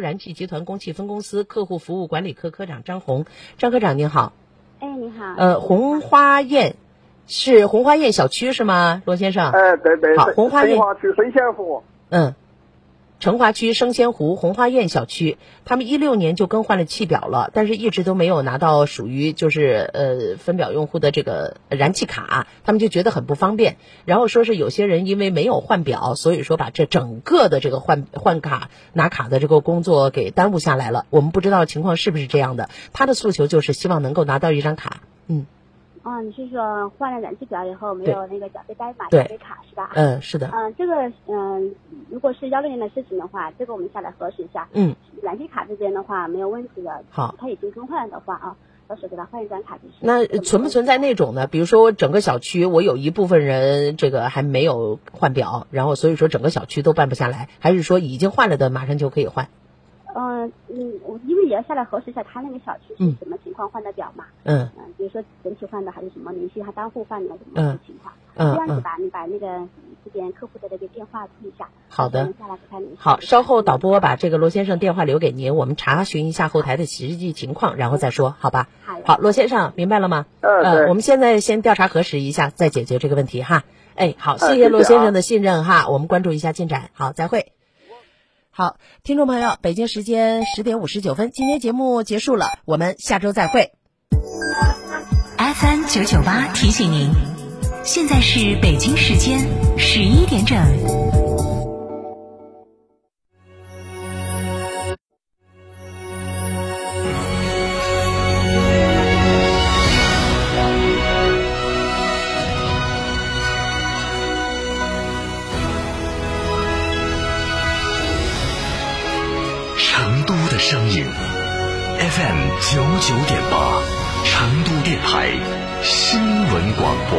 燃气集团供气分公司客户服务管理科科长张红。张科长您好。哎，你好。红花堰是红花堰小区是吗，罗先生？哎，对对。好，红花堰。成华区生鲜湖。嗯，成华区生鲜湖红花堰小区，他们2016年就更换了气表了，但是一直都没有拿到属于就是分表用户的这个燃气卡，他们就觉得很不方便。然后说是有些人因为没有换表，所以说把这整个的这个换卡拿卡的这个工作给耽误下来了。我们不知道情况是不是这样的。他的诉求就是希望能够拿到一张卡。嗯。啊、嗯，你是说换了燃气表以后没有那个缴费单码、缴费卡是吧？嗯，是的。嗯，这个如果是16年的事情的话，这个我们下来核实一下。嗯，燃气卡这边的话没有问题的。好，他已经更换了的话啊，到时候给他换一张卡就是。那存不存在那种呢？比如说我整个小区，我有一部分人这个还没有换表，然后所以说整个小区都办不下来，还是说已经换了的马上就可以换？我因为也要下来核实一下他那个小区是什么情况换的表嘛。嗯。比如说整体换的还是什么联系他当户换的什么情况。嗯。这样子吧，你把那个这边客户的那个电话记一下。好的。下来看你。好，稍后导播把这个罗先生电话留给您，我们查询一下后台的实际情况，然后再说，好吧？好，罗先生明白了吗？我们现在先调查核实一下，再解决这个问题哈。哎，好，谢谢罗先生的信任哈，我们关注一下进展。好，再会。好，听众朋友，北京时间10:59，今天节目结束了，我们下周再会。FM998提醒您，现在是北京时间11:整。声音 FM99.8，成都电台新闻广播。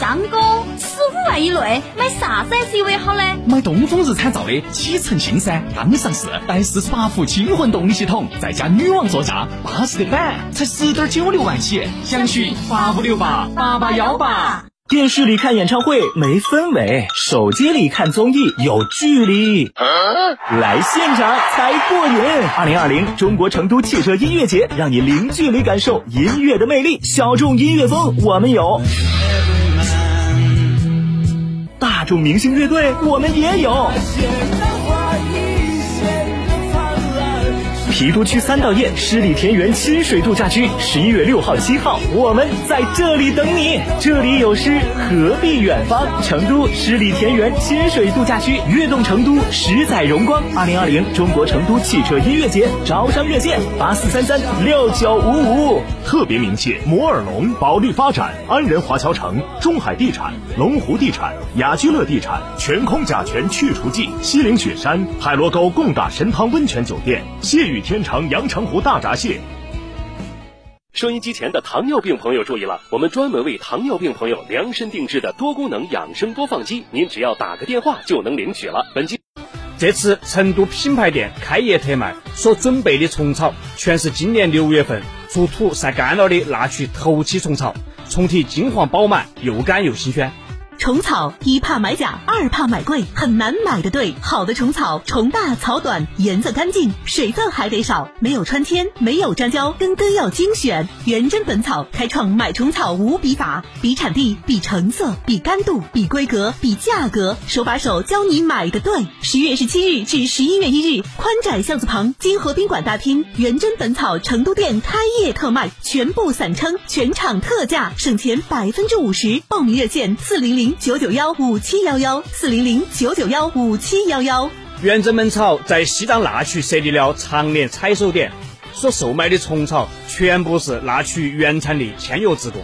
张哥，15万以内买啥子 SUV 好嘞？买东风日产造的7乘轻噻，刚上市，带48伏轻混动力系统，再加女王座驾，巴适的板，才10.96万起。详询85688818。电视里看演唱会没氛围，手机里看综艺有距离，来现场才过瘾。2020中国成都汽车音乐节，让你零距离感受音乐的魅力。小众音乐风我们有，大众明星乐队我们也有。郫都区3道堰诗里田园亲水度假区，11月6号、7号，我们在这里等你。这里有诗，何必远方？成都诗里田园亲水度假区，跃动成都，十载荣光。2020中国成都汽车音乐节，招商热线84336955。特别鸣谢摩尔龙、保利发展、安仁华侨城、中海地产、龙湖地产、雅居乐地产、全空甲醛去除剂、西岭雪山、海螺沟贡嘎神汤温泉酒店、谢雨天成阳澄湖大闸蟹。收音机前的糖尿病朋友注意了，我们专门为糖尿病朋友量身定制的多功能养生播放机，您只要打个电话就能领取了。本期这次成都品牌店开业特卖，所准备的虫草全是今年6月份出土晒干了的那曲头期虫草，虫体金黄饱满，又干又新鲜。虫草一怕买假，二怕买贵，很难买的对。好的虫草，虫大草短，颜色干净，水分还得少，没有穿天，没有粘胶，根根要精选。原真本草开创买虫草无比法，比产地，比成色，比干度，比规格，比价格，手把手教你买的对。10月17日至11月1日，宽窄巷子旁金河宾馆大厅，原真本草成都店开业特卖，全部散称，全场特价，省钱50%。报名热线400-991-5711，400-991-5711。原真本草在西藏那曲设立了常年采收点，所售卖的虫草全部是那曲原产的千叶之多。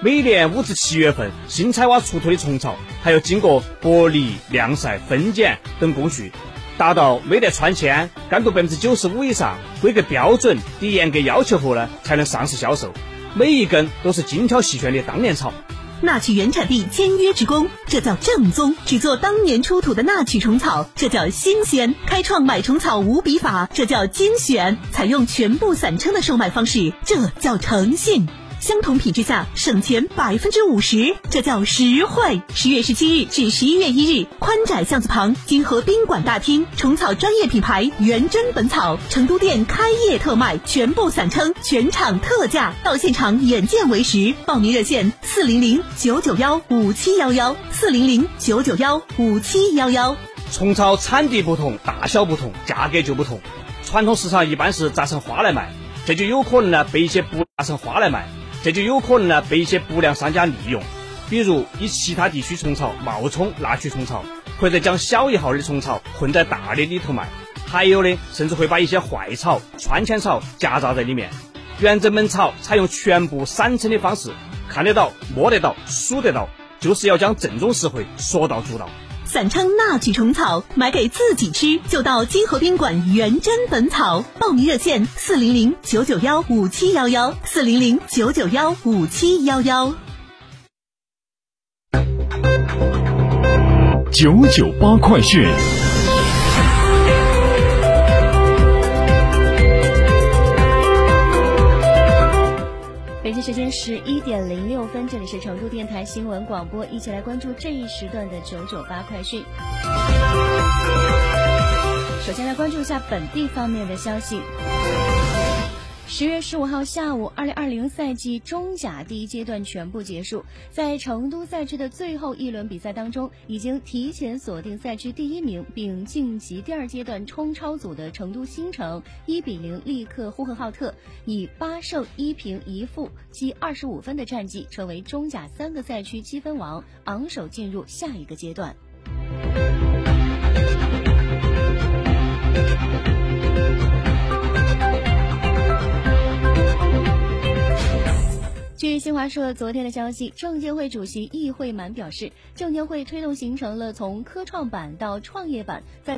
每年5至7月份，新菜瓜出土的虫草还要经过剥离、晾晒、分拣等工序，达到每年穿签、干度95%以上、规格标准的严格要求后呢，才能上市销售。每一根都是精挑细选的当年草。纳曲原产地签约之功，这叫正宗；只做当年出土的纳曲虫草，这叫新鲜。开创买虫草无比法，这叫精选。采用全部散称的售卖方式，这叫诚信。相同品质下省钱50%，这叫实惠。10月17日至11月1日，宽窄巷子旁金河宾馆大厅，虫草专业品牌元真本草成都店开业特卖，全部散称，全场特价，到现场眼见为实。报名热线400-991-5711，400-991-5711。虫草产地不同，大小不同，价格就不同。传统市场一般是扎成花来卖，这就有可能呢被一些不扎成花来卖。这就有可能呢被一些不良商家利用，比如以其他地区虫草冒充纳曲虫草，或者将小一号的虫草混在大的里头卖，还有呢甚至会把一些坏草、穿签草夹杂在里面。元真本草采用全部散称的方式，看得到、摸得到、数得到，就是要将正宗实惠说到做到。散称纳曲虫草，买给自己吃，就到金河宾馆元真本草。报名热线400-991-5711，400-991-5711。998快讯。北京时间11:06，这里是成都电台新闻广播，一起来关注这一时段的998快讯。首先来关注一下本地方面的消息。10月15号下午，2020赛季中甲第一阶段全部结束，在成都赛区的最后一轮比赛当中，已经提前锁定赛区第1名，并晋级第2阶段冲超组的成都新城1-0力克呼和浩特，以8胜1平1负积25分的战绩，成为中甲3个赛区积分王，昂首进入下一个阶段。据新华社昨天的消息，证监会主席易会满表示，证监会推动形成了从科创板到创业板，在